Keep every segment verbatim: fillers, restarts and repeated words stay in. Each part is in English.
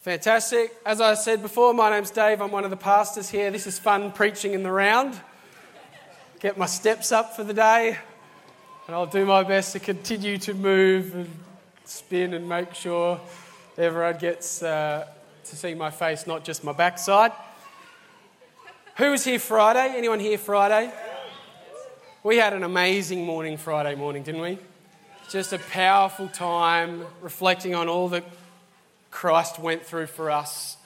Fantastic. As I said before, my name's Dave. I'm one of the pastors here. This is fun preaching in the round. Get my steps up for the day, and I'll do my best to continue to move and spin and make sure everyone gets uh, to see my face, not just my backside. Who was here Friday? Anyone here Friday? We had an amazing morning Friday morning, didn't we? Just a powerful time reflecting on all that Christ went through for us.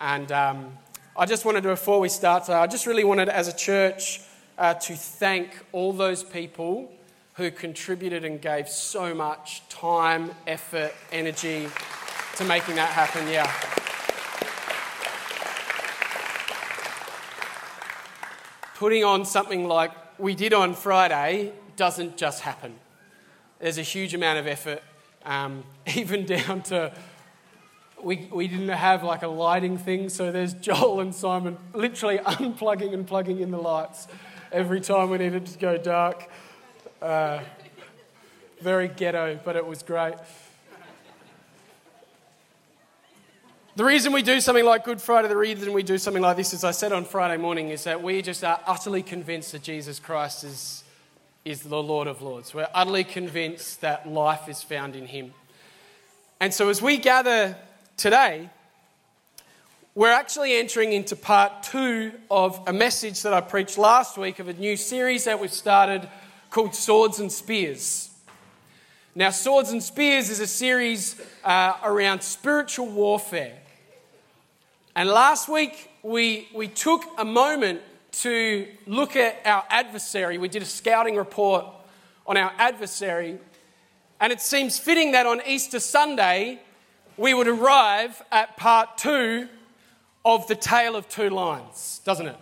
And um, I just wanted to, before we start today, I just really wanted as a church uh, to thank all those people who contributed and gave so much time, effort, energy to making that happen, yeah. Putting on something like we did on Friday doesn't just happen. There's a huge amount of effort, um, even down to We we didn't have like a lighting thing, so there's Joel and Simon literally unplugging and plugging in the lights every time we needed to go dark. Uh, very ghetto, but it was great. The reason we do something like Good Friday, the reason we do something like this, as I said on Friday morning, is that we just are utterly convinced that Jesus Christ is, is the Lord of Lords. We're utterly convinced that life is found in him. And so as we gather today, we're actually entering into part two of a message that I preached last week of a new series that we've started called Swords and Spears. Now, Swords and Spears is a series uh, around spiritual warfare. And last week, we, we took a moment to look at our adversary. We did a scouting report on our adversary. And it seems fitting that on Easter Sunday, we would arrive at part two of the Tale of Two Lions, doesn't it?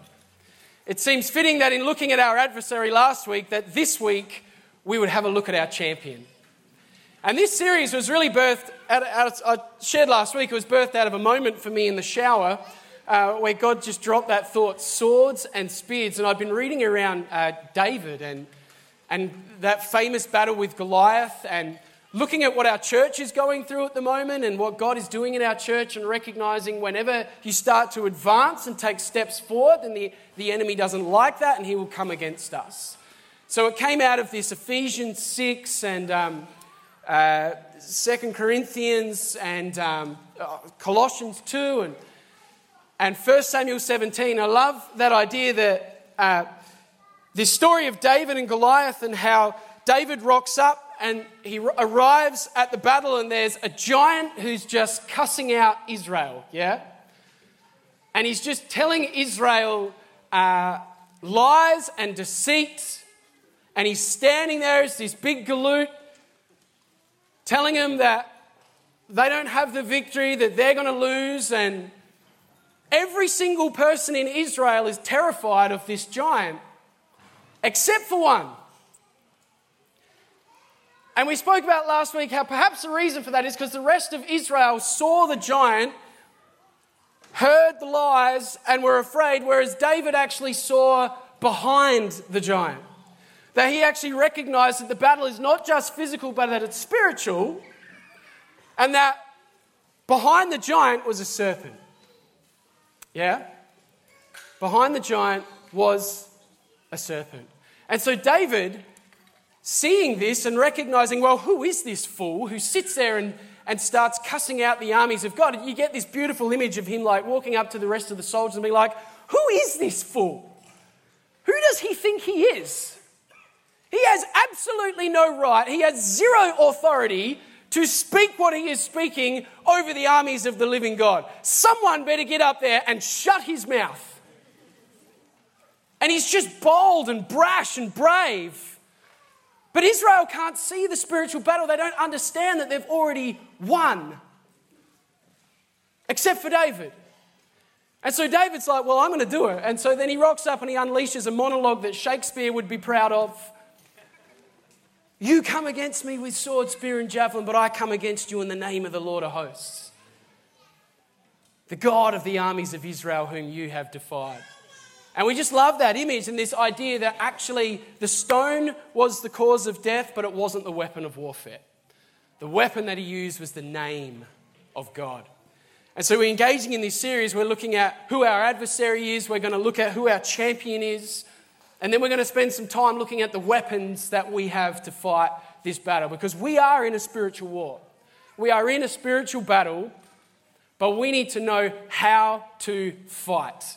It seems fitting that in looking at our adversary last week, that this week we would have a look at our champion. And this series was really birthed, out, out, I shared last week, it was birthed out of a moment for me in the shower uh, where God just dropped that thought, swords and spears. And I've been reading around uh, David and, and that famous battle with Goliath and looking at what our church is going through at the moment and what God is doing in our church and recognising whenever you start to advance and take steps forward, then the, the enemy doesn't like that and he will come against us. So it came out of this Ephesians six and um, uh, Second Corinthians and um, uh, Colossians two and, and First Samuel seventeen. I love that idea that uh, this story of David and Goliath and how David rocks up and he arrives at the battle and there's a giant who's just cussing out Israel, yeah? And he's just telling Israel uh, lies and deceit. And he's standing there as this big galoot telling them that they don't have the victory, that they're going to lose. And every single person in Israel is terrified of this giant, except for one. And we spoke about last week how perhaps the reason for that is because the rest of Israel saw the giant, heard the lies, and were afraid, whereas David actually saw behind the giant. That he actually recognised that the battle is not just physical, but that it's spiritual, and that behind the giant was a serpent. Yeah? Behind the giant was a serpent. And so David, seeing this and recognising, well, who is this fool who sits there and, and starts cussing out the armies of God? And you get this beautiful image of him like walking up to the rest of the soldiers and being like, who is this fool? Who does he think he is? He has absolutely no right. He has zero authority to speak what he is speaking over the armies of the living God. Someone better get up there and shut his mouth. And he's just bold and brash and brave. But Israel can't see the spiritual battle. They don't understand that they've already won. Except for David. And so David's like, well, I'm going to do it. And so then he rocks up and he unleashes a monologue that Shakespeare would be proud of. You come against me with sword, spear and javelin, but I come against you in the name of the Lord of hosts, the God of the armies of Israel whom you have defied. And we just love that image and this idea that actually the stone was the cause of death, but it wasn't the weapon of warfare. The weapon that he used was the name of God. And so we're engaging in this series. We're looking at who our adversary is. We're going to look at who our champion is. And then we're going to spend some time looking at the weapons that we have to fight this battle, because we are in a spiritual war. We are in a spiritual battle, but we need to know how to fight.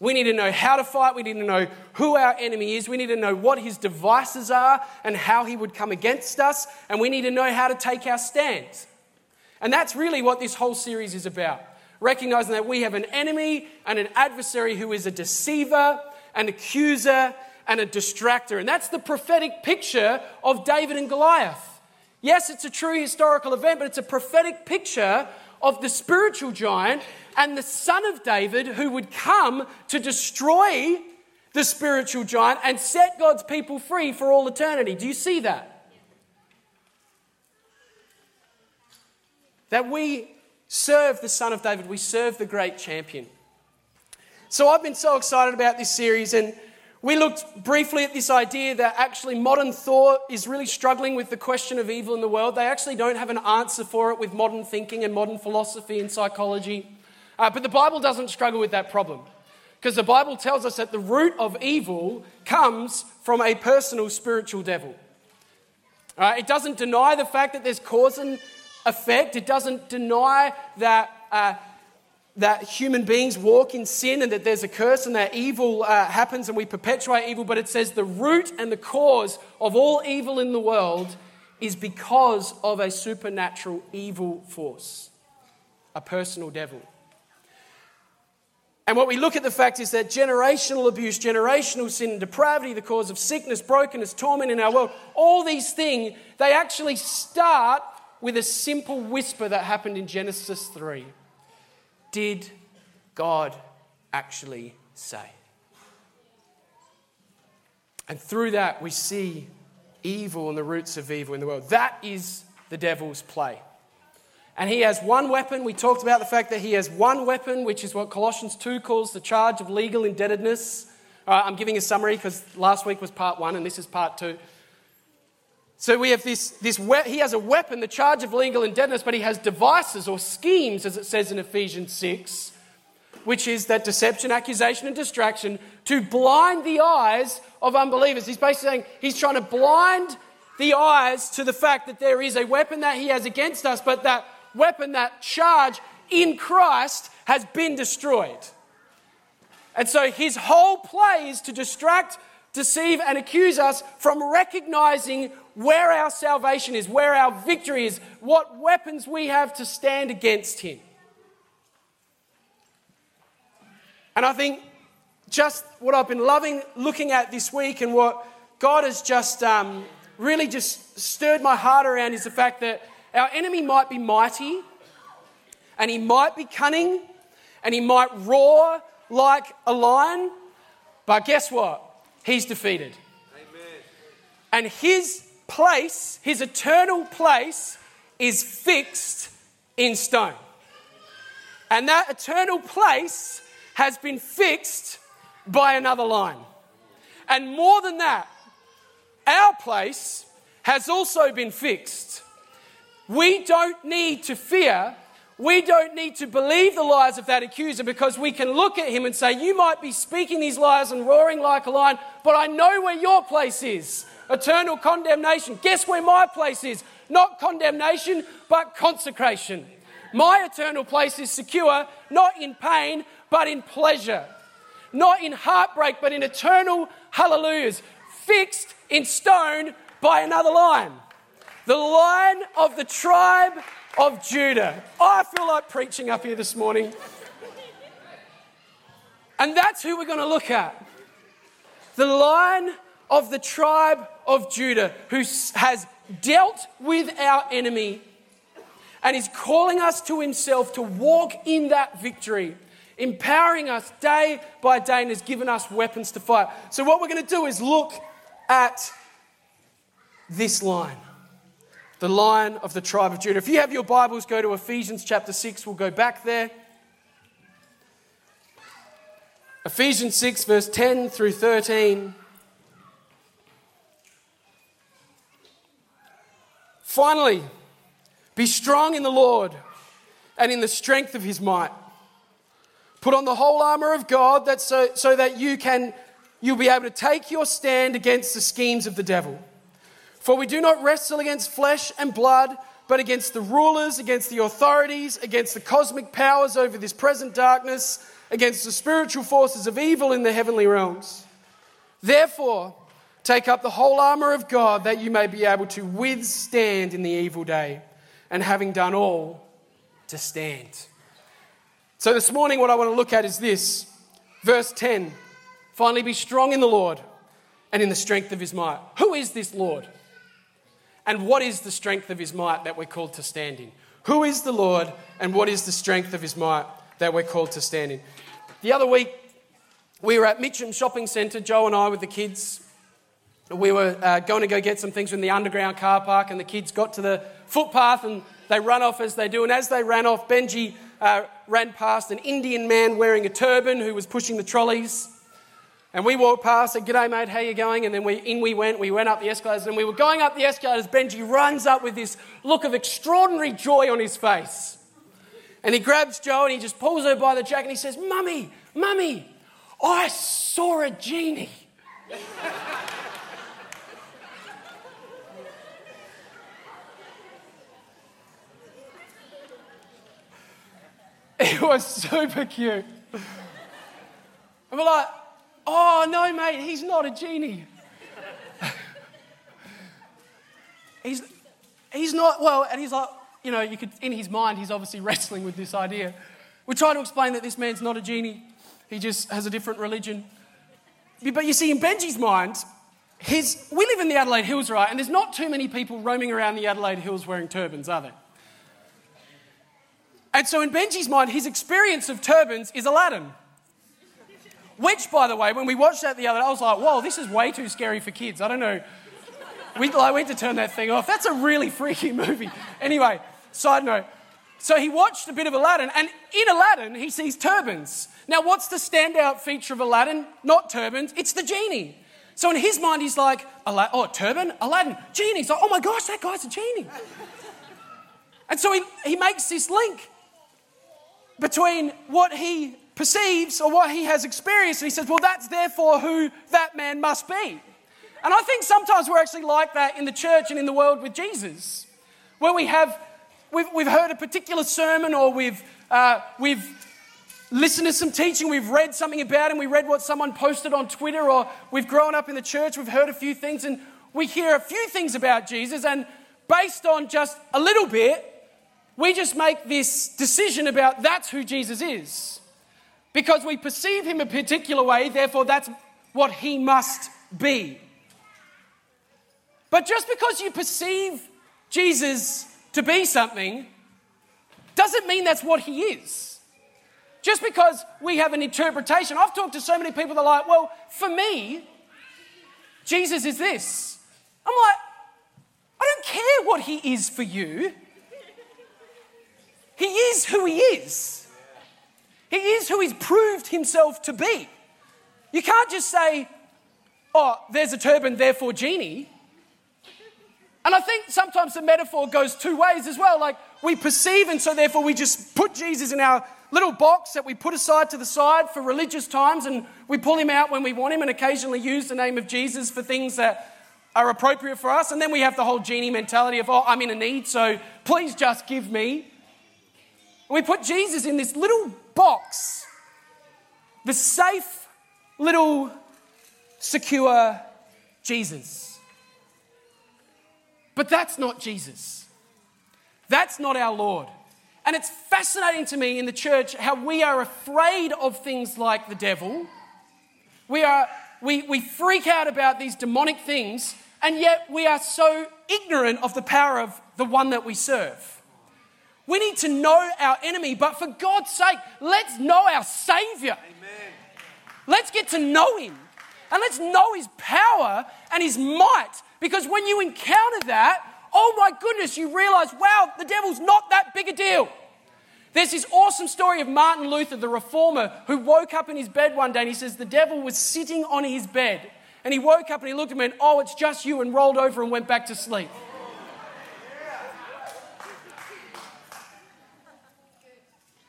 We need to know how to fight. We need to know who our enemy is. We need to know what his devices are and how he would come against us. And we need to know how to take our stand. And that's really what this whole series is about. Recognizing that we have an enemy and an adversary who is a deceiver, an accuser, and a distractor. And that's the prophetic picture of David and Goliath. Yes, it's a true historical event, but it's a prophetic picture of the spiritual giant and the son of David who would come to destroy the spiritual giant and set God's people free for all eternity. Do you see that? That we serve the son of David, we serve the great champion. So I've been so excited about this series, and we looked briefly at this idea that actually modern thought is really struggling with the question of evil in the world. They actually don't have an answer for it with modern thinking and modern philosophy and psychology. Uh, but the Bible doesn't struggle with that problem, because the Bible tells us that the root of evil comes from a personal spiritual devil. Uh, it doesn't deny the fact that there's cause and effect. It doesn't deny that... Uh, that human beings walk in sin and that there's a curse and that evil uh, happens and we perpetuate evil, but it says the root and the cause of all evil in the world is because of a supernatural evil force, a personal devil. And what we look at the fact is that generational abuse, generational sin, and depravity, the cause of sickness, brokenness, torment in our world, all these things, they actually start with a simple whisper that happened in Genesis three. Did God actually say? And through that, we see evil and the roots of evil in the world. That is the devil's play. And he has one weapon. We talked about the fact that he has one weapon, which is what Colossians two calls the charge of legal indebtedness. All right, I'm giving a summary because last week was part one and this is part two. So we have this, this we- he has a weapon, the charge of legal indebtedness, but he has devices or schemes, as it says in Ephesians six, which is that deception, accusation, and distraction to blind the eyes of unbelievers. He's basically saying he's trying to blind the eyes to the fact that there is a weapon that he has against us, but that weapon, that charge in Christ has been destroyed. And so his whole play is to distract, deceive, and accuse us from recognizing where our salvation is, where our victory is, what weapons we have to stand against him. And I think just what I've been loving looking at this week and what God has just um, really just stirred my heart around is the fact that our enemy might be mighty and he might be cunning and he might roar like a lion, but guess what? He's defeated. Amen. And his place, his eternal place, is fixed in stone. And that eternal place has been fixed by another line. And more than that, our place has also been fixed. We don't need to fear, we don't need to believe the lies of that accuser, because we can look at him and say, you might be speaking these lies and roaring like a lion, but I know where your place is. Eternal condemnation. Guess where my place is? Not condemnation, but consecration. My eternal place is secure, not in pain, but in pleasure. Not in heartbreak, but in eternal hallelujahs. Fixed in stone by another lion. The Lion of the tribe of Judah. I feel like preaching up here this morning. And that's who we're going to look at. The Lion of the tribe of Judah, who has dealt with our enemy and is calling us to himself to walk in that victory, empowering us day by day, and has given us weapons to fight. So what we're going to do is look at this line, the Lion of the tribe of Judah. If you have your Bibles, go to Ephesians chapter six. We'll go back there. Ephesians six, verse ten through thirteen. Finally, be strong in the Lord and in the strength of his might. Put on the whole armour of God that so, so that you can, you'll be able to take your stand against the schemes of the devil. For we do not wrestle against flesh and blood, but against the rulers, against the authorities, against the cosmic powers over this present darkness, against the spiritual forces of evil in the heavenly realms. Therefore, take up the whole armour of God that you may be able to withstand in the evil day, and having done all, to stand. So this morning what I want to look at is this, verse ten. Finally, be strong in the Lord and in the strength of his might. Who is this Lord? And what is the strength of his might that we're called to stand in? Who is the Lord, and what is the strength of his might that we're called to stand in? The other week, we were at Mitcham Shopping Centre, Joe and I with the kids. We were uh, going to go get some things from the underground car park, and the kids got to the footpath and they run off as they do. And as they ran off, Benji uh, ran past an Indian man wearing a turban who was pushing the trolleys. And we walked past, said, "G'day mate, how you going?" And then we, in we went, we went up the escalators, and we were going up the escalators. Benji runs up with this look of extraordinary joy on his face. And he grabs Joe and he just pulls her by the jacket and he says, "Mummy, Mummy, I saw a genie." It was super cute. And we're like, "Oh, no, mate, he's not a genie." he's he's not, well, and he's like, you know, you could, in his mind, he's obviously wrestling with this idea. We're trying to explain that this man's not a genie. He just has a different religion. But you see, in Benji's mind, his, we live in the Adelaide Hills, right? And there's not too many people roaming around the Adelaide Hills wearing turbans, are there? And so in Benji's mind, his experience of turbans is Aladdin. Which, by the way, when we watched that the other day, I was like, whoa, this is way too scary for kids. I don't know. We, like, we had to turn that thing off. That's a really freaky movie. Anyway, side note. So he watched a bit of Aladdin, and in Aladdin, he sees turbans. Now, what's the standout feature of Aladdin? Not turbans. It's the genie. So in his mind, he's like, oh, turban, Aladdin, genie. He's like, oh, my gosh, that guy's a genie. And so he, he makes this link between what he perceives or what he has experienced, and he says, well, that's therefore who that man must be. And I think sometimes we're actually like that in the church and in the world with Jesus, where we have, we've, we've heard a particular sermon, or we've, uh, we've listened to some teaching, we've read something about him, we read what someone posted on Twitter, or we've grown up in the church, we've heard a few things, and we hear a few things about Jesus, and based on just a little bit, we just make this decision about that's who Jesus is. Because we perceive him a particular way, therefore that's what he must be. But just because you perceive Jesus to be something doesn't mean that's what he is. Just because we have an interpretation. I've talked to so many people that are like, well, for me, Jesus is this. I'm like, I don't care what he is for you. He is who he is. He is who he's proved himself to be. You can't just say, oh, there's a turban, therefore genie. And I think sometimes the metaphor goes two ways as well. Like, we perceive, and so therefore we just put Jesus in our little box that we put aside to the side for religious times, and we pull him out when we want him and occasionally use the name of Jesus for things that are appropriate for us. And then we have the whole genie mentality of, oh, I'm in a need, so please just give me. We put Jesus in this little box, the safe, little, secure Jesus. But that's not Jesus. That's not our Lord. And it's fascinating to me in the church how we are afraid of things like the devil. We are we we freak out about these demonic things, and yet we are so ignorant of the power of the one that we serve. We need to know our enemy, but for God's sake, let's know our Saviour. Amen. Let's get to know him, and let's know his power and his might, because when you encounter that, oh my goodness, you realise, wow, the devil's not that big a deal. There's this awesome story of Martin Luther, the reformer, who woke up in his bed one day, and he says the devil was sitting on his bed, and he woke up and he looked at me and, oh, it's just you, and rolled over and went back to sleep.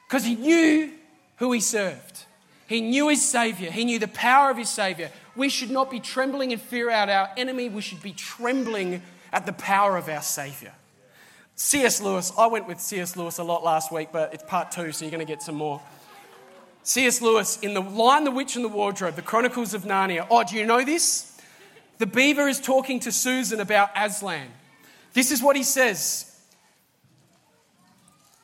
because he knew who he served. He knew his Saviour. He knew the power of his Saviour. We should not be trembling in fear at our enemy. We should be trembling at the power of our Saviour. C S. Lewis, I went with C S. Lewis a lot last week, but it's part two, so you're going to get some more. C S. Lewis, in The Lion, the Witch and the Wardrobe, the Chronicles of Narnia. Oh, do you know this? The beaver is talking to Susan about Aslan. This is what he says.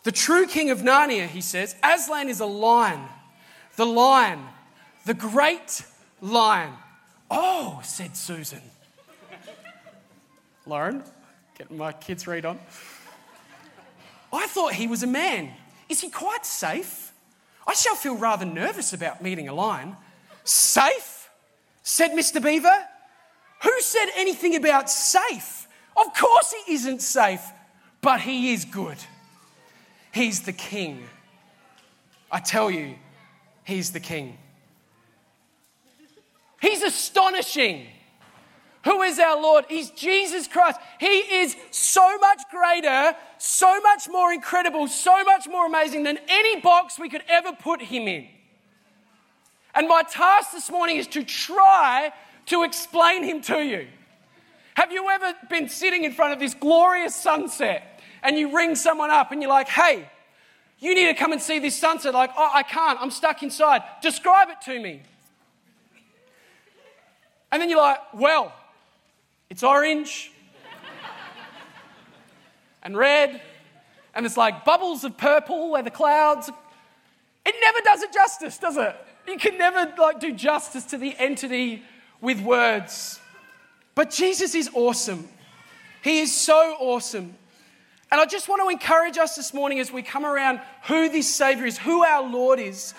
The true king of Narnia, he says, Aslan is a lion. The lion, the great lion. Oh, said Susan. Lauren, getting my kids read on. I thought he was a man. Is he quite safe? I shall feel rather nervous about meeting a lion. Safe? Said Mister Beaver. Who said anything about safe? Of course he isn't safe, but he is good. He's the king. I tell you, he's the king. He's astonishing. Who is our Lord? He's Jesus Christ. He is so much greater, so much more incredible, so much more amazing than any box we could ever put him in. And my task this morning is to try to explain him to you. Have you ever been sitting in front of this glorious sunset and you ring someone up and you're like, hey, you need to come and see this sunset? Like, oh, I can't, I'm stuck inside. Describe it to me. And then you're like, well, it's orange and red, and it's like bubbles of purple where the clouds. It never does it justice, does it? You can never like do justice to the entity with words. But Jesus is awesome. He is so awesome. And I just want to encourage us this morning as we come around who this Saviour is, who our Lord is,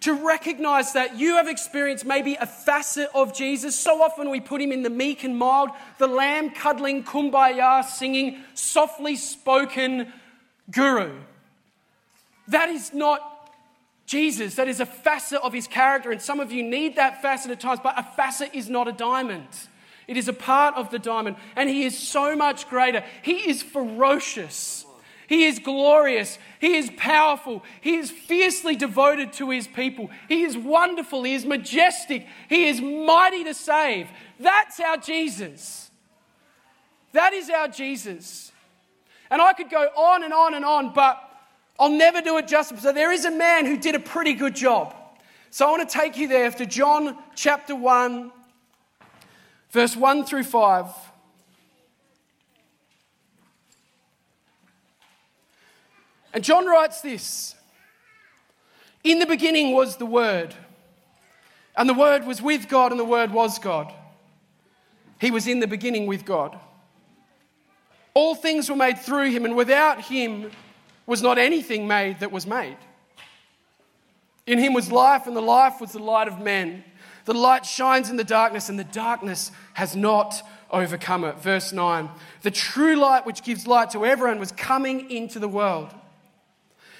to recognise that you have experienced maybe a facet of Jesus. So often we put him in the meek and mild, the lamb cuddling, kumbaya singing, softly spoken guru. That is not Jesus. That is a facet of his character, and some of you need that facet at times, but a facet is not a diamond. It is a part of the diamond, and he is so much greater. He is ferocious. He is glorious. He is powerful. He is fiercely devoted to his people. He is wonderful. He is majestic. He is mighty to save. That's our Jesus. That is our Jesus. And I could go on and on and on, but I'll never do it justice. So there is a man who did a pretty good job. So I want to take you there to John chapter one, verse one through five. And John writes this: in the beginning was the Word, and the Word was with God, and the Word was God. He was in the beginning with God. All things were made through him, and without him was not anything made that was made. In him was life, and the life was the light of men. The light shines in the darkness, and the darkness has not overcome it. Verse nine, the true light which gives light to everyone was coming into the world.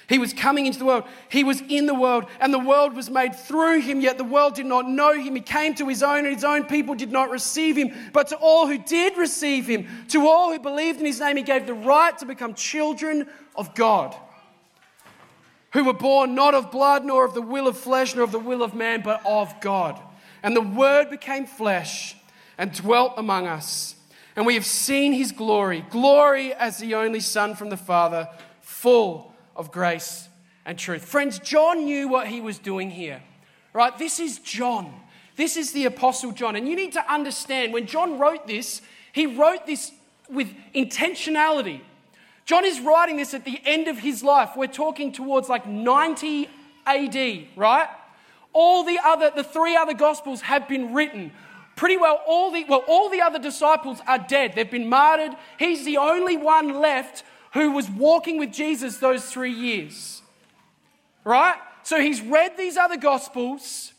He was coming into the world. He was in the world, and the world was made through him, yet the world did not know him. He came to his own, and his own people did not receive him. But to all who did receive him, to all who believed in his name, he gave the right to become children of God, who were born not of blood, nor of the will of flesh, nor of the will of man, but of God. And the Word became flesh and dwelt among us. And we have seen his glory, glory as the only Son from the Father, full of grace and truth. Friends, John knew what he was doing here, right? This is John. This is the Apostle John. And you need to understand, when John wrote this, he wrote this with intentionality. John is writing this at the end of his life. We're talking towards like ninety A D, right? All the other, the three other Gospels have been written. Pretty well all the, well, all the other disciples are dead. They've been martyred. He's the only one left who was walking with Jesus those three years, right? So he's read these other Gospels,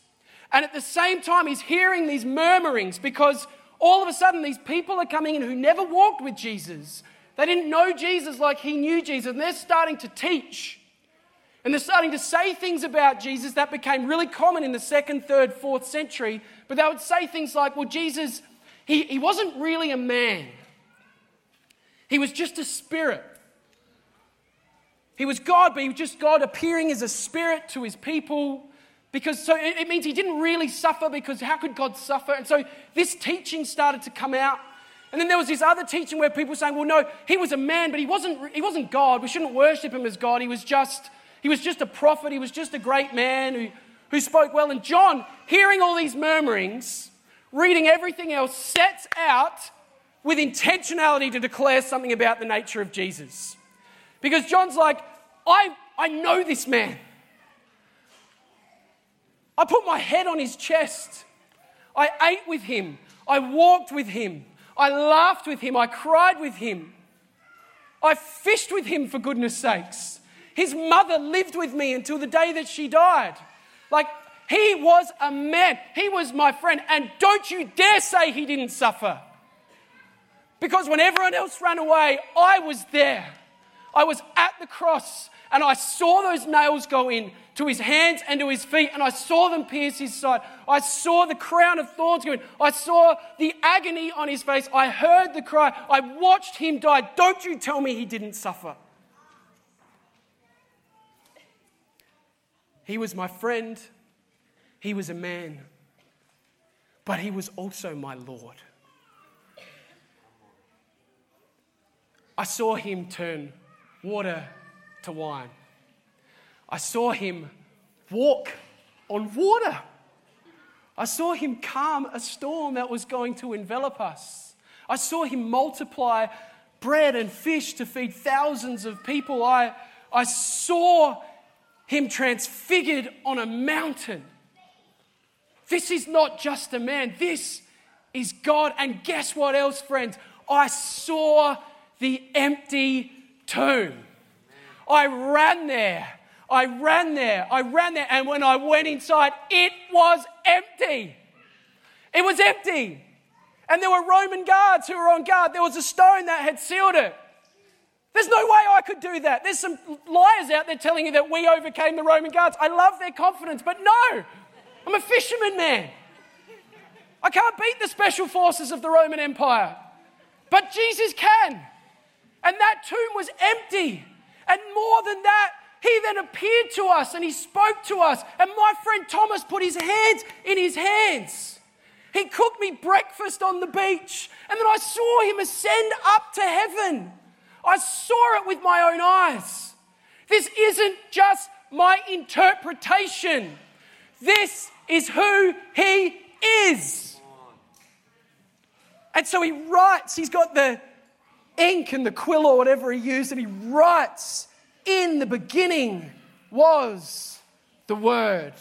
and at the same time he's hearing these murmurings, because all of a sudden these people are coming in who never walked with Jesus. They didn't know Jesus like he knew Jesus, and they're starting to teach. And they're starting to say things about Jesus that became really common in the second, third, fourth century. But they would say things like, well, Jesus, he, he wasn't really a man. He was just a spirit. He was God, but he was just God appearing as a spirit to his people. Because so it, it means he didn't really suffer, because how could God suffer? And so this teaching started to come out. And then there was this other teaching where people were saying, well, no, he was a man, but he wasn't, he wasn't God. We shouldn't worship him as God. He was just, he was just a prophet. He was just a great man who, who spoke well. And John, hearing all these murmurings, reading everything else, sets out with intentionality to declare something about the nature of Jesus. Because John's like, I, I know this man. I put my head on his chest. I ate with him. I walked with him. I laughed with him. I cried with him. I fished with him, for goodness sakes. His mother lived with me until the day that she died. Like, he was a man. He was my friend. And don't you dare say he didn't suffer. Because when everyone else ran away, I was there. I was at the cross, and I saw those nails go in to his hands and to his feet, and I saw them pierce his side. I saw the crown of thorns go in. I saw the agony on his face. I heard the cry. I watched him die. Don't you tell me he didn't suffer. He was my friend. He was a man. But he was also my Lord. I saw him turn water to wine. I saw him walk on water. I saw him calm a storm that was going to envelop us. I saw him multiply bread and fish to feed thousands of people. I, I saw him transfigured on a mountain. This is not just a man. This is God. And guess what else, friends? I saw the empty tomb. I ran there. I ran there. I ran there. And when I went inside, it was empty. It was empty. And there were Roman guards who were on guard. There was a stone that had sealed it. There's no way I could do that. There's some liars out there telling you that we overcame the Roman guards. I love their confidence, but no. I'm a fisherman, man. I can't beat the special forces of the Roman Empire. But Jesus can. And that tomb was empty. And more than that, he then appeared to us and he spoke to us. And my friend Thomas put his hands in his hands. He cooked me breakfast on the beach. And then I saw him ascend up to heaven. I saw it with my own eyes. This isn't just my interpretation. This is who he is. And so he writes, he's got the ink and the quill or whatever he used, and he writes, in the beginning was the Word.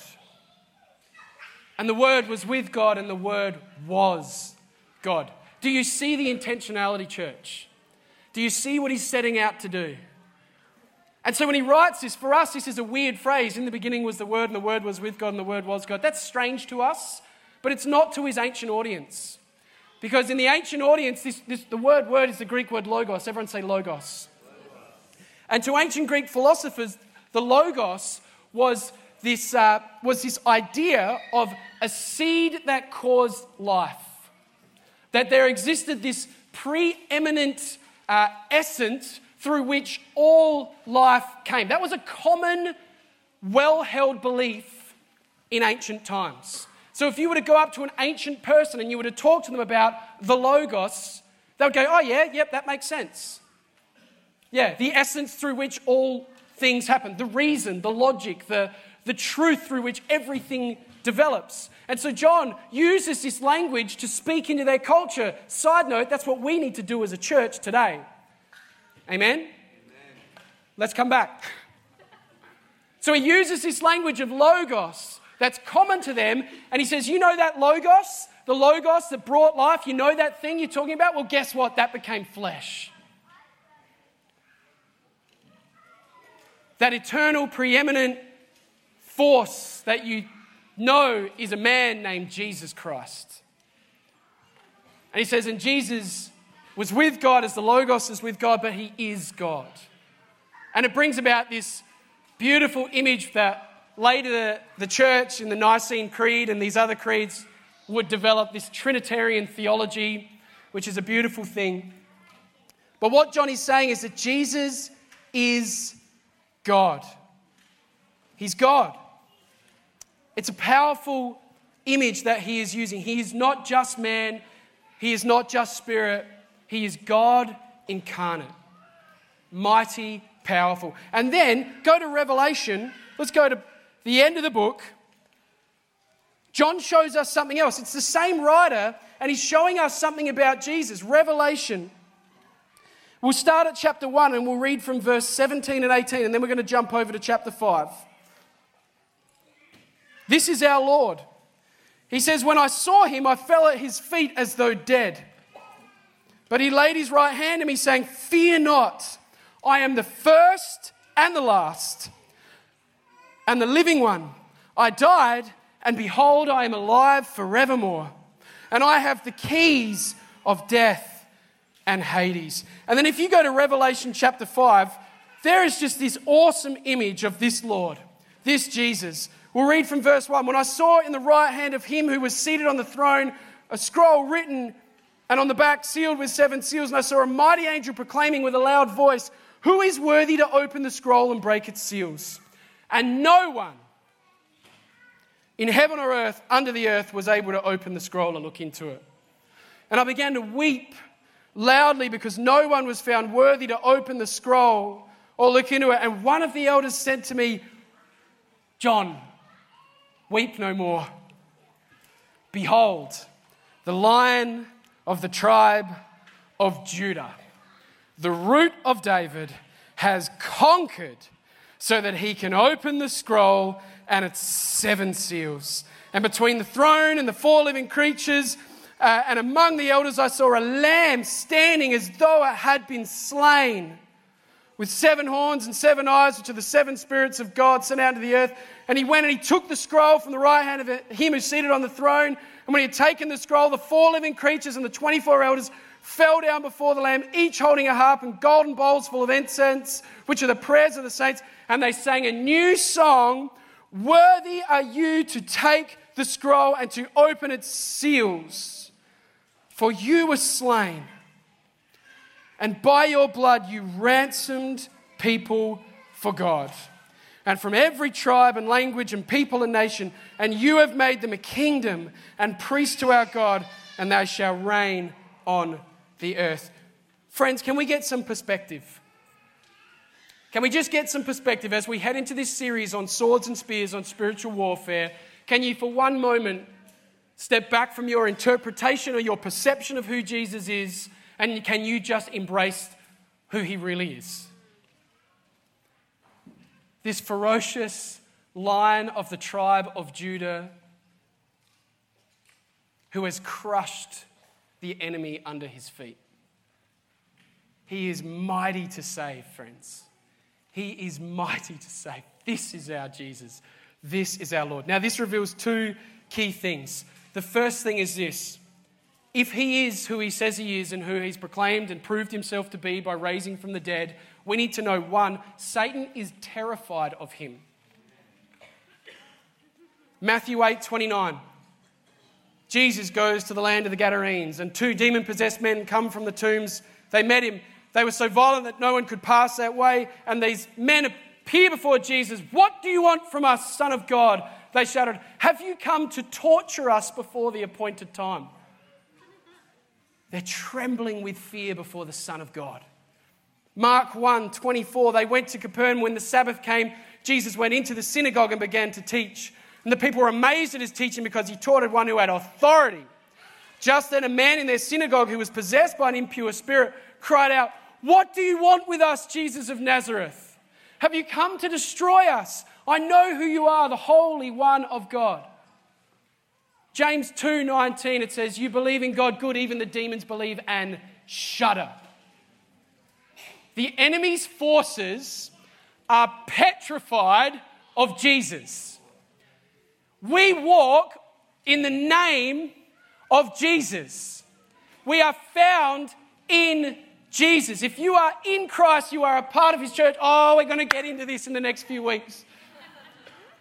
And the Word was with God, and the Word was God. Do you see the intentionality, church? Do you see what he's setting out to do? And so when he writes this, for us, this is a weird phrase. In the beginning was the Word, and the Word was with God, and the Word was God. That's strange to us, but it's not to his ancient audience. Because in the ancient audience, this, this, the word word is the Greek word logos. Everyone say logos. Logos. And to ancient Greek philosophers, the logos was this, uh, was this idea of a seed that caused life. That there existed this preeminent uh, essence through which all life came. That was a common, well-held belief in ancient times. So if you were to go up to an ancient person and you were to talk to them about the Logos, they would go, oh yeah, yep, that makes sense. Yeah, the essence through which all things happen, the reason, the logic, the, the truth through which everything develops. And so John uses this language to speak into their culture. Side note, that's what we need to do as a church today. Amen? Amen. Let's come back. So he uses this language of Logos that's common to them. And he says, you know that Logos, the Logos that brought life, you know that thing you're talking about? Well, guess what? That became flesh. That eternal, preeminent force that you know is a man named Jesus Christ. And he says, and Jesus was with God as the Logos is with God, but he is God. And it brings about this beautiful image that later, the, the church in the Nicene Creed and these other creeds would develop this Trinitarian theology, which is a beautiful thing. But what John is saying is that Jesus is God. He's God. It's a powerful image that he is using. He is not just man. He is not just spirit. He is God incarnate. Mighty, powerful. And then go to Revelation. Let's go to the end of the book. John shows us something else. It's the same writer, and he's showing us something about Jesus. Revelation. We'll start at chapter one, and we'll read from verse seventeen and eighteen, and then we're going to jump over to chapter five. This is our Lord. He says, "When I saw him, I fell at his feet as though dead. But he laid his right hand on me, saying, 'Fear not, I am the first and the last, and the living one. I died, and behold, I am alive forevermore. And I have the keys of death and Hades.'" And then if you go to Revelation chapter five, there is just this awesome image of this Lord, this Jesus. We'll read from verse one. "When I saw in the right hand of him who was seated on the throne a scroll written and on the back sealed with seven seals, and I saw a mighty angel proclaiming with a loud voice, 'Who is worthy to open the scroll and break its seals?' And no one in heaven or earth, under the earth, was able to open the scroll or look into it. And I began to weep loudly because no one was found worthy to open the scroll or look into it. And one of the elders said to me, 'John, weep no more. Behold, the Lion of the tribe of Judah, the Root of David, has conquered so that he can open the scroll and its seven seals.' And between the throne and the four living creatures uh, and among the elders, I saw a lamb standing as though it had been slain, with seven horns and seven eyes, which are the seven spirits of God sent out to the earth. And he went and he took the scroll from the right hand of him who is seated on the throne. And when he had taken the scroll, the four living creatures and the twenty-four elders fell down before the Lamb, each holding a harp and golden bowls full of incense, which are the prayers of the saints. And they sang a new song, 'Worthy are you to take the scroll and to open its seals, for you were slain. And by your blood you ransomed people for God, and from every tribe and language and people and nation, and you have made them a kingdom and priests to our God, and they shall reign on the earth.'" Friends, can we get some perspective? Can we just get some perspective as we head into this series on swords and spears, on spiritual warfare? Can you for one moment step back from your interpretation or your perception of who Jesus is, and can you just embrace who he really is? This ferocious Lion of the tribe of Judah who has crushed the enemy under his feet. He is mighty to save, friends. He is mighty to save. This is our Jesus. This is our Lord. Now, this reveals two key things. The first thing is this. If he is who he says he is and who he's proclaimed and proved himself to be by raising from the dead, we need to know, one, Satan is terrified of him. Matthew eight twenty-nine. Jesus goes to the land of the Gadarenes, and two demon-possessed men come from the tombs. They met him. They were so violent that no one could pass that way. And these men appear before Jesus. "What do you want from us, Son of God?" They shouted, "Have you come to torture us before the appointed time?" They're trembling with fear before the Son of God. Mark one twenty-four, "They went to Capernaum. When the Sabbath came, Jesus went into the synagogue and began to teach. And the people were amazed at his teaching because he taught as one who had authority. Just then a man in their synagogue who was possessed by an impure spirit cried out, 'What do you want with us, Jesus of Nazareth? Have you come to destroy us? I know who you are, the Holy One of God.'" James two nineteen, it says, "You believe in God, good, even the demons believe and shudder." The enemy's forces are petrified of Jesus. We walk in the name of Jesus. We are found in Jesus. If you are in Christ, you are a part of his church. Oh, we're going to get into this in the next few weeks.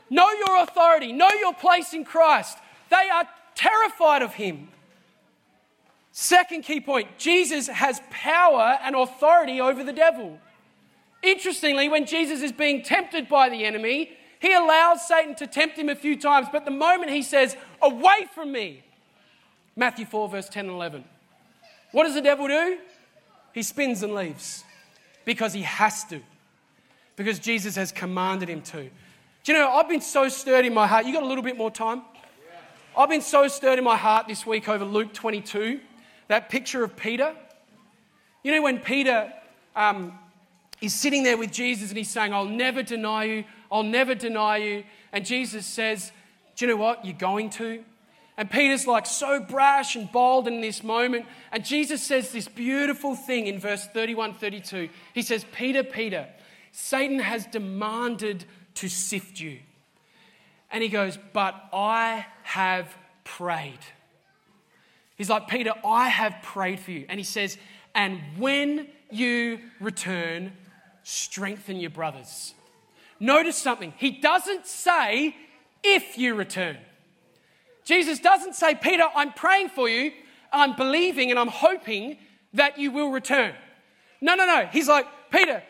Know your authority. Know your place in Christ. They are terrified of him. Second key point, Jesus has power and authority over the devil. Interestingly, when Jesus is being tempted by the enemy, he allows Satan to tempt him a few times, but the moment he says, "Away from me," Matthew four, verse ten and eleven, what does the devil do? He spins and leaves because he has to, because Jesus has commanded him to. Do you know, I've been so stirred in my heart. You got a little bit more time? I've been so stirred in my heart this week over Luke twenty-two, that picture of Peter. You know, when Peter um, is sitting there with Jesus and he's saying, "I'll never deny you, I'll never deny you." And Jesus says, "Do you know what? You're going to." And Peter's like so brash and bold in this moment. And Jesus says this beautiful thing in verse thirty-one, thirty-two. He says, "Peter, Peter, Satan has demanded to sift you." And he goes, "But I have prayed." He's like, "Peter, I have prayed for you." And he says, "And when you return, strengthen your brothers." Notice something. He doesn't say, "If you return." Jesus doesn't say, "Peter, I'm praying for you. I'm believing and I'm hoping that you will return." No, no, no. He's like, "Peter,"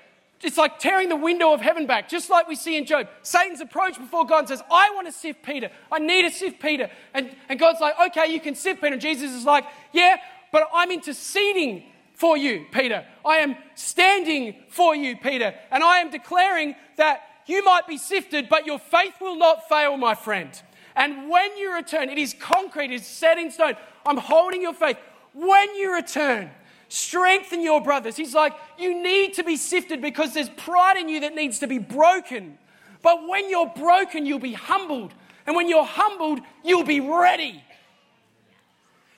it's like tearing the window of heaven back, just like we see in Job. Satan's approached before God and says, "I want to sift Peter. I need to sift Peter." And, and God's like, "Okay, you can sift Peter." And Jesus is like, "Yeah, but I'm interceding for you, Peter. I am standing for you, Peter. And I am declaring that you might be sifted, but your faith will not fail, my friend. And when you return," it is concrete, it is set in stone. "I'm holding your faith. When you return, strengthen your brothers." He's like, you need to be sifted because there's pride in you that needs to be broken. But when you're broken, you'll be humbled. And when you're humbled, you'll be ready.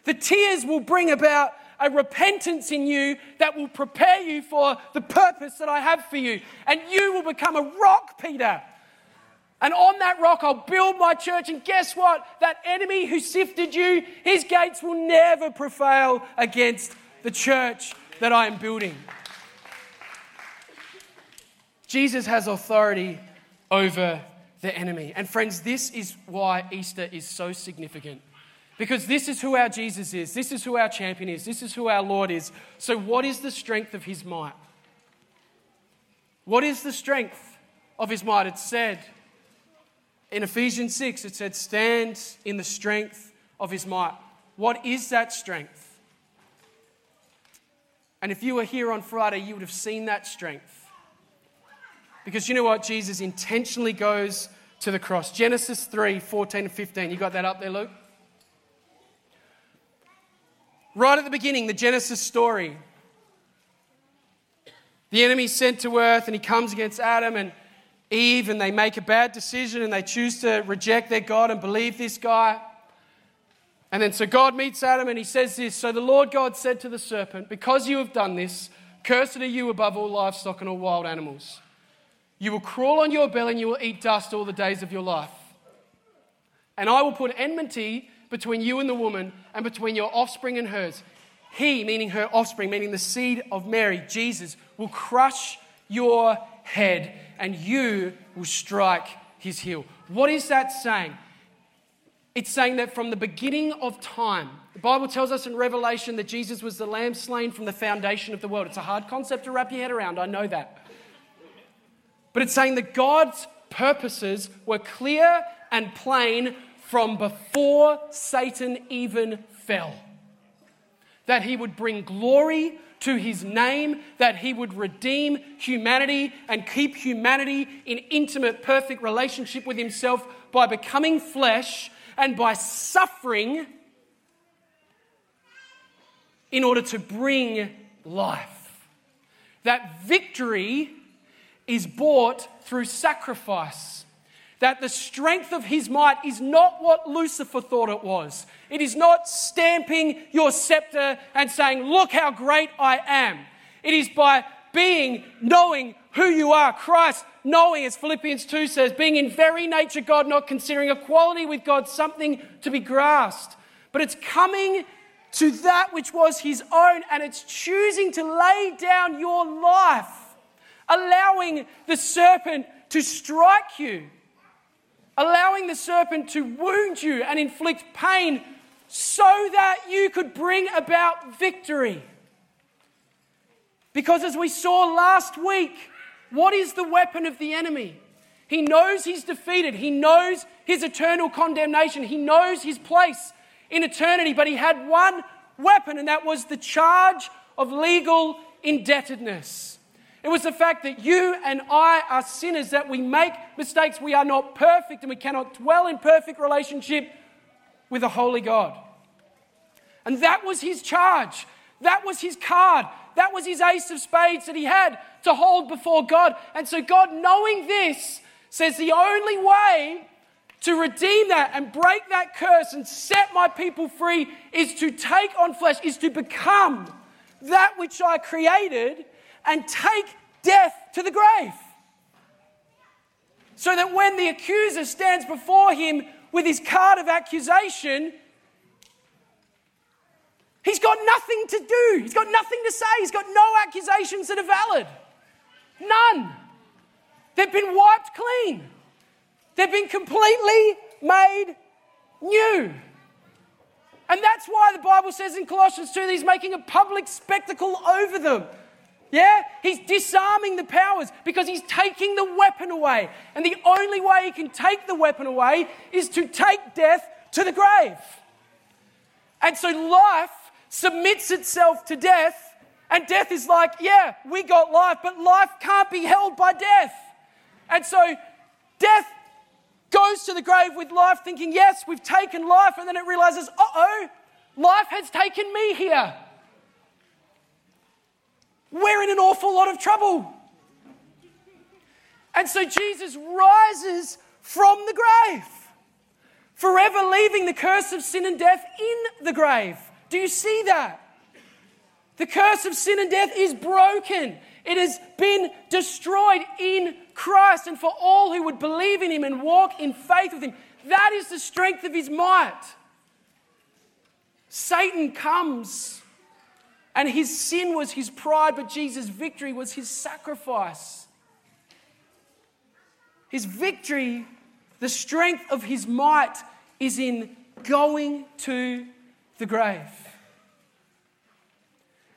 The tears will bring about a repentance in you that will prepare you for the purpose that I have for you. And you will become a rock, Peter. And on that rock, I'll build my church. And guess what? That enemy who sifted you, his gates will never prevail against the church that I am building. Jesus has authority over the enemy. And friends, this is why Easter is so significant. Because this is who our Jesus is. This is who our champion is. This is who our Lord is. So what is the strength of his might? What is the strength of his might? It's said in Ephesians six, it said, "Stand in the strength of his might." What is that strength? And if you were here on Friday, you would have seen that strength. Because you know what? Jesus intentionally goes to the cross. Genesis three, fourteen and fifteen. You got that up there, Luke? Right at the beginning, the Genesis story. The enemy sent to earth and he comes against Adam and Eve, and they make a bad decision and they choose to reject their God and believe this guy. And then so God meets Adam and he says this, "So the Lord God said to the serpent, 'Because you have done this, cursed are you above all livestock and all wild animals. You will crawl on your belly and you will eat dust all the days of your life. And I will put enmity between you and the woman and between your offspring and hers. He," meaning her offspring, meaning the seed of Mary, Jesus, "will crush your head and you will strike his heel." What is that saying? It's saying that from the beginning of time, the Bible tells us in Revelation that Jesus was the lamb slain from the foundation of the world. It's a hard concept to wrap your head around, I know that. But it's saying that God's purposes were clear and plain from before Satan even fell. That he would bring glory to his name, that he would redeem humanity and keep humanity in intimate, perfect relationship with himself by becoming flesh and by suffering in order to bring life. That victory is bought through sacrifice. That the strength of his might is not what Lucifer thought it was. It is not stamping your scepter and saying, "Look how great I am." It is by being, knowing who you are. Christ, knowing, as Philippians two says, being in very nature God, not considering equality with God something to be grasped. But it's coming to that which was his own, and it's choosing to lay down your life, allowing the serpent to strike you, allowing the serpent to wound you and inflict pain so that you could bring about victory. Because as we saw last week, What is the weapon of the enemy? He knows he's defeated. He knows his eternal condemnation. He knows his place in eternity. But he had one weapon, and that was the charge of legal indebtedness. It was the fact that you and I are sinners, that we make mistakes. We are not perfect, and we cannot dwell in perfect relationship with a holy God. And that was his charge. That was his card. That was his ace of spades that he had to hold before God. And so God, knowing this, says the only way to redeem that and break that curse and set my people free is to take on flesh, is to become that which I created and take death to the grave. So that when the accuser stands before him with his card of accusation, he's got nothing to do. He's got nothing to say. He's got no accusations that are valid. None. They've been wiped clean. They've been completely made new. And that's why the Bible says in Colossians two that he's making a public spectacle over them. Yeah? He's disarming the powers because he's taking the weapon away. And the only way he can take the weapon away is to take death to the grave. And so life submits itself to death, and death is like, yeah, we got life, but life can't be held by death. And so death goes to the grave with life thinking, yes, we've taken life, and then it realizes, uh-oh, life has taken me here. We're in an awful lot of trouble. And so Jesus rises from the grave, forever leaving the curse of sin and death in the grave. Do you see that? The curse of sin and death is broken. It has been destroyed in Christ, and for all who would believe in him and walk in faith with him, that is the strength of his might. Satan comes, and his sin was his pride, but Jesus' victory was his sacrifice. His victory, the strength of his might, is in going to the grave.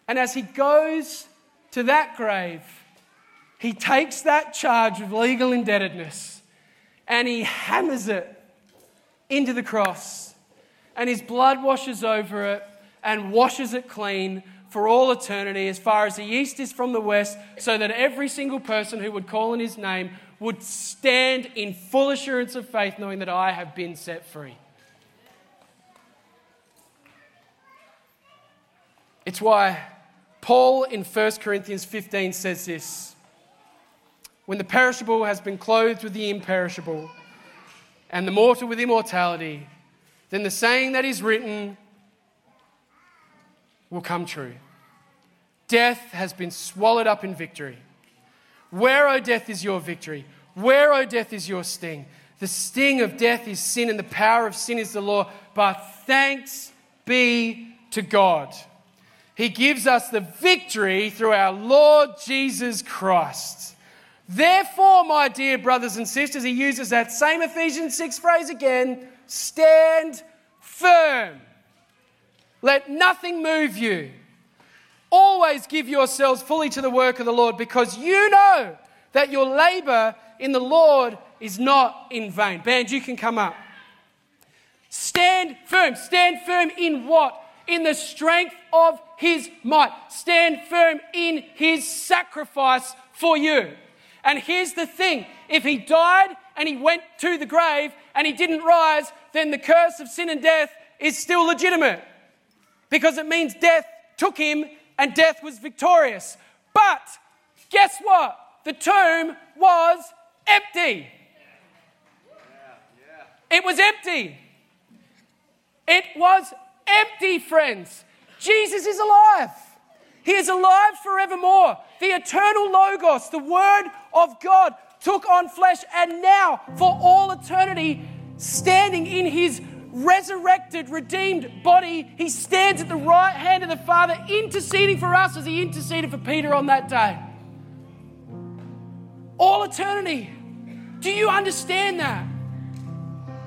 And as he goes to that grave, he takes that charge of legal indebtedness and he hammers it into the cross, and his blood washes over it and washes it clean for all eternity, as far as the east is from the west, so that every single person who would call on his name would stand in full assurance of faith, knowing that I have been set free. It's why Paul in First Corinthians fifteen says this: when the perishable has been clothed with the imperishable and the mortal with immortality, then the saying that is written will come true. Death has been swallowed up in victory. Where, O death, is your victory? Where, O death, is your sting? The sting of death is sin, and the power of sin is the law. But thanks be to God. He gives us the victory through our Lord Jesus Christ. Therefore, my dear brothers and sisters, he uses that same Ephesians six phrase again: stand firm. Let nothing move you. Always give yourselves fully to the work of the Lord, because you know that your labor in the Lord is not in vain. Band, you can come up. Stand firm. Stand firm in what? In the strength of his might. Stand firm in his sacrifice for you. And here's the thing: if he died and he went to the grave and he didn't rise, then the curse of sin and death is still legitimate, because it means death took him and death was victorious. But guess what? The tomb was empty. Yeah, yeah. It was empty. It was empty, friends. Jesus is alive. He is alive forevermore. The eternal Logos, the Word of God, took on flesh, and now for all eternity, standing in his resurrected, redeemed body, he stands at the right hand of the Father, interceding for us as he interceded for Peter on that day. All eternity. Do you understand that?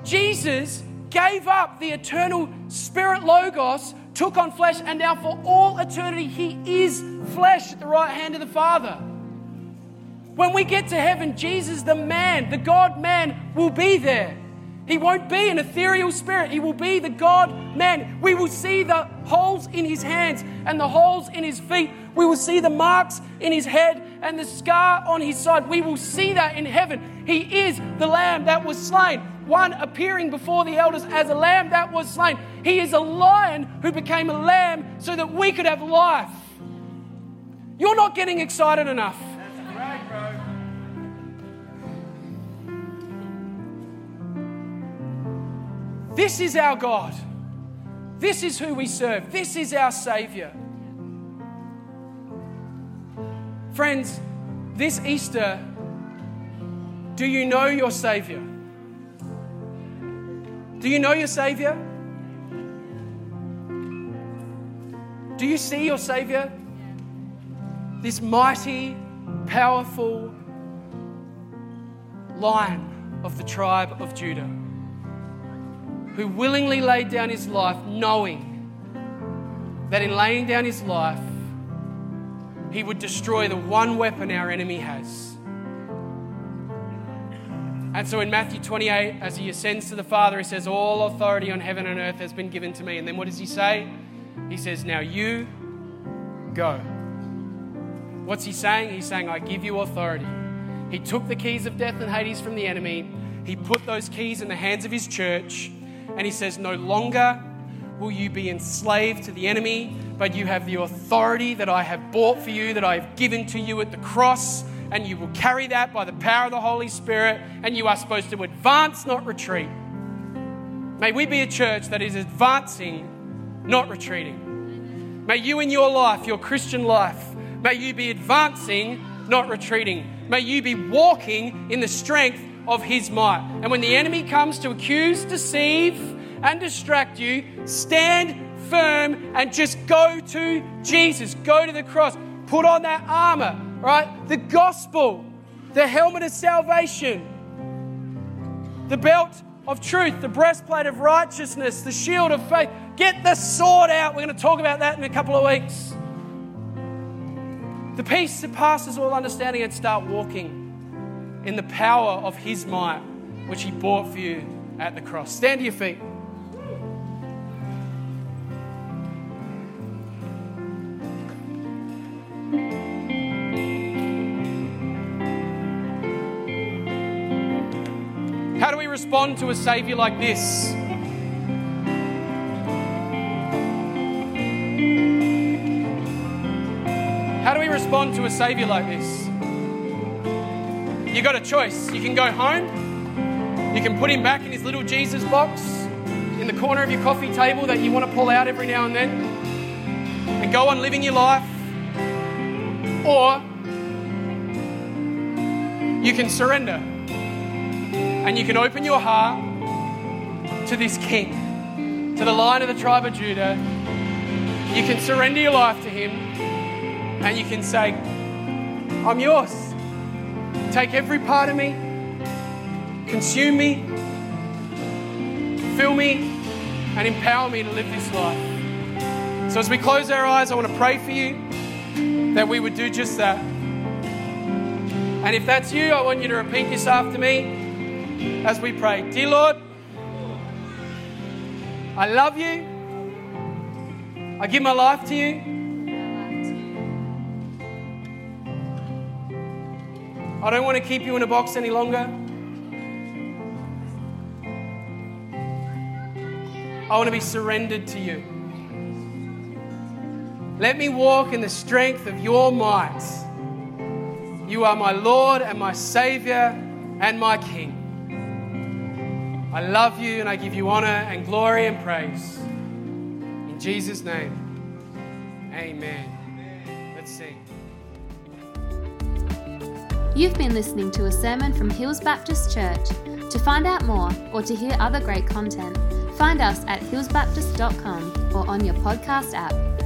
Jesus gave up the eternal Spirit Logos, took on flesh, and now for all eternity he is flesh at the right hand of the Father. When we get to heaven, Jesus, the man, the God-man, will be there. He won't be an ethereal spirit. He will be the God-man. We will see the holes in his hands and the holes in his feet. We will see the marks in his head and the scar on his side. We will see that in heaven. He is the lamb that was slain, one appearing before the elders as a lamb that was slain. He is a lion who became a lamb so that we could have life. You're not getting excited enough. That's right, bro. This is our God. This is who we serve. This is our Savior. Friends, this Easter, do you know your Savior? Do you know your Savior? Do you see your Savior? This mighty, powerful Lion of the tribe of Judah, who willingly laid down his life, knowing that in laying down his life, he would destroy the one weapon our enemy has. And so in Matthew twenty-eight, as he ascends to the Father, he says, all authority on heaven and earth has been given to me. And then what does he say? He says, now you go. What's he saying? He's saying, I give you authority. He took the keys of death and Hades from the enemy. He put those keys in the hands of his church. And he says, no longer will you be enslaved to the enemy, but you have the authority that I have bought for you, that I have given to you at the cross, and you will carry that by the power of the Holy Spirit, and you are supposed to advance, not retreat. May we be a church that is advancing, not retreating. May you in your life, your Christian life, may you be advancing, not retreating. May you be walking in the strength of his might. And when the enemy comes to accuse, deceive, and distract you, stand firm and just go to Jesus. Go to the cross. Put on that armor, right? The gospel, the helmet of salvation, the belt of truth, the breastplate of righteousness, the shield of faith. Get the sword out. We're going to talk about that in a couple of weeks. The peace that passes all understanding, and start walking in the power of his might, which he bought for you at the cross. Stand to your feet. How do we respond to a Savior like this? How do we respond to a Savior like this? You got a choice. You can go home. You can put him back in his little Jesus box in the corner of your coffee table that you want to pull out every now and then and go on living your life. Or you can surrender and you can open your heart to this King, to the Lion of the tribe of Judah. You can surrender your life to him and you can say, I'm yours. Take every part of me, consume me, fill me, and empower me to live this life. So as we close our eyes, I want to pray for you that we would do just that. And if that's you, I want you to repeat this after me as we pray. Dear Lord, I love you. I give my life to you. I don't want to keep you in a box any longer. I want to be surrendered to you. Let me walk in the strength of your might. You are my Lord and my Savior and my King. I love you and I give you honor and glory and praise. In Jesus' name, amen. Let's sing. You've been listening to a sermon from Hills Baptist Church. To find out more or to hear other great content, find us at hills baptist dot com or on your podcast app.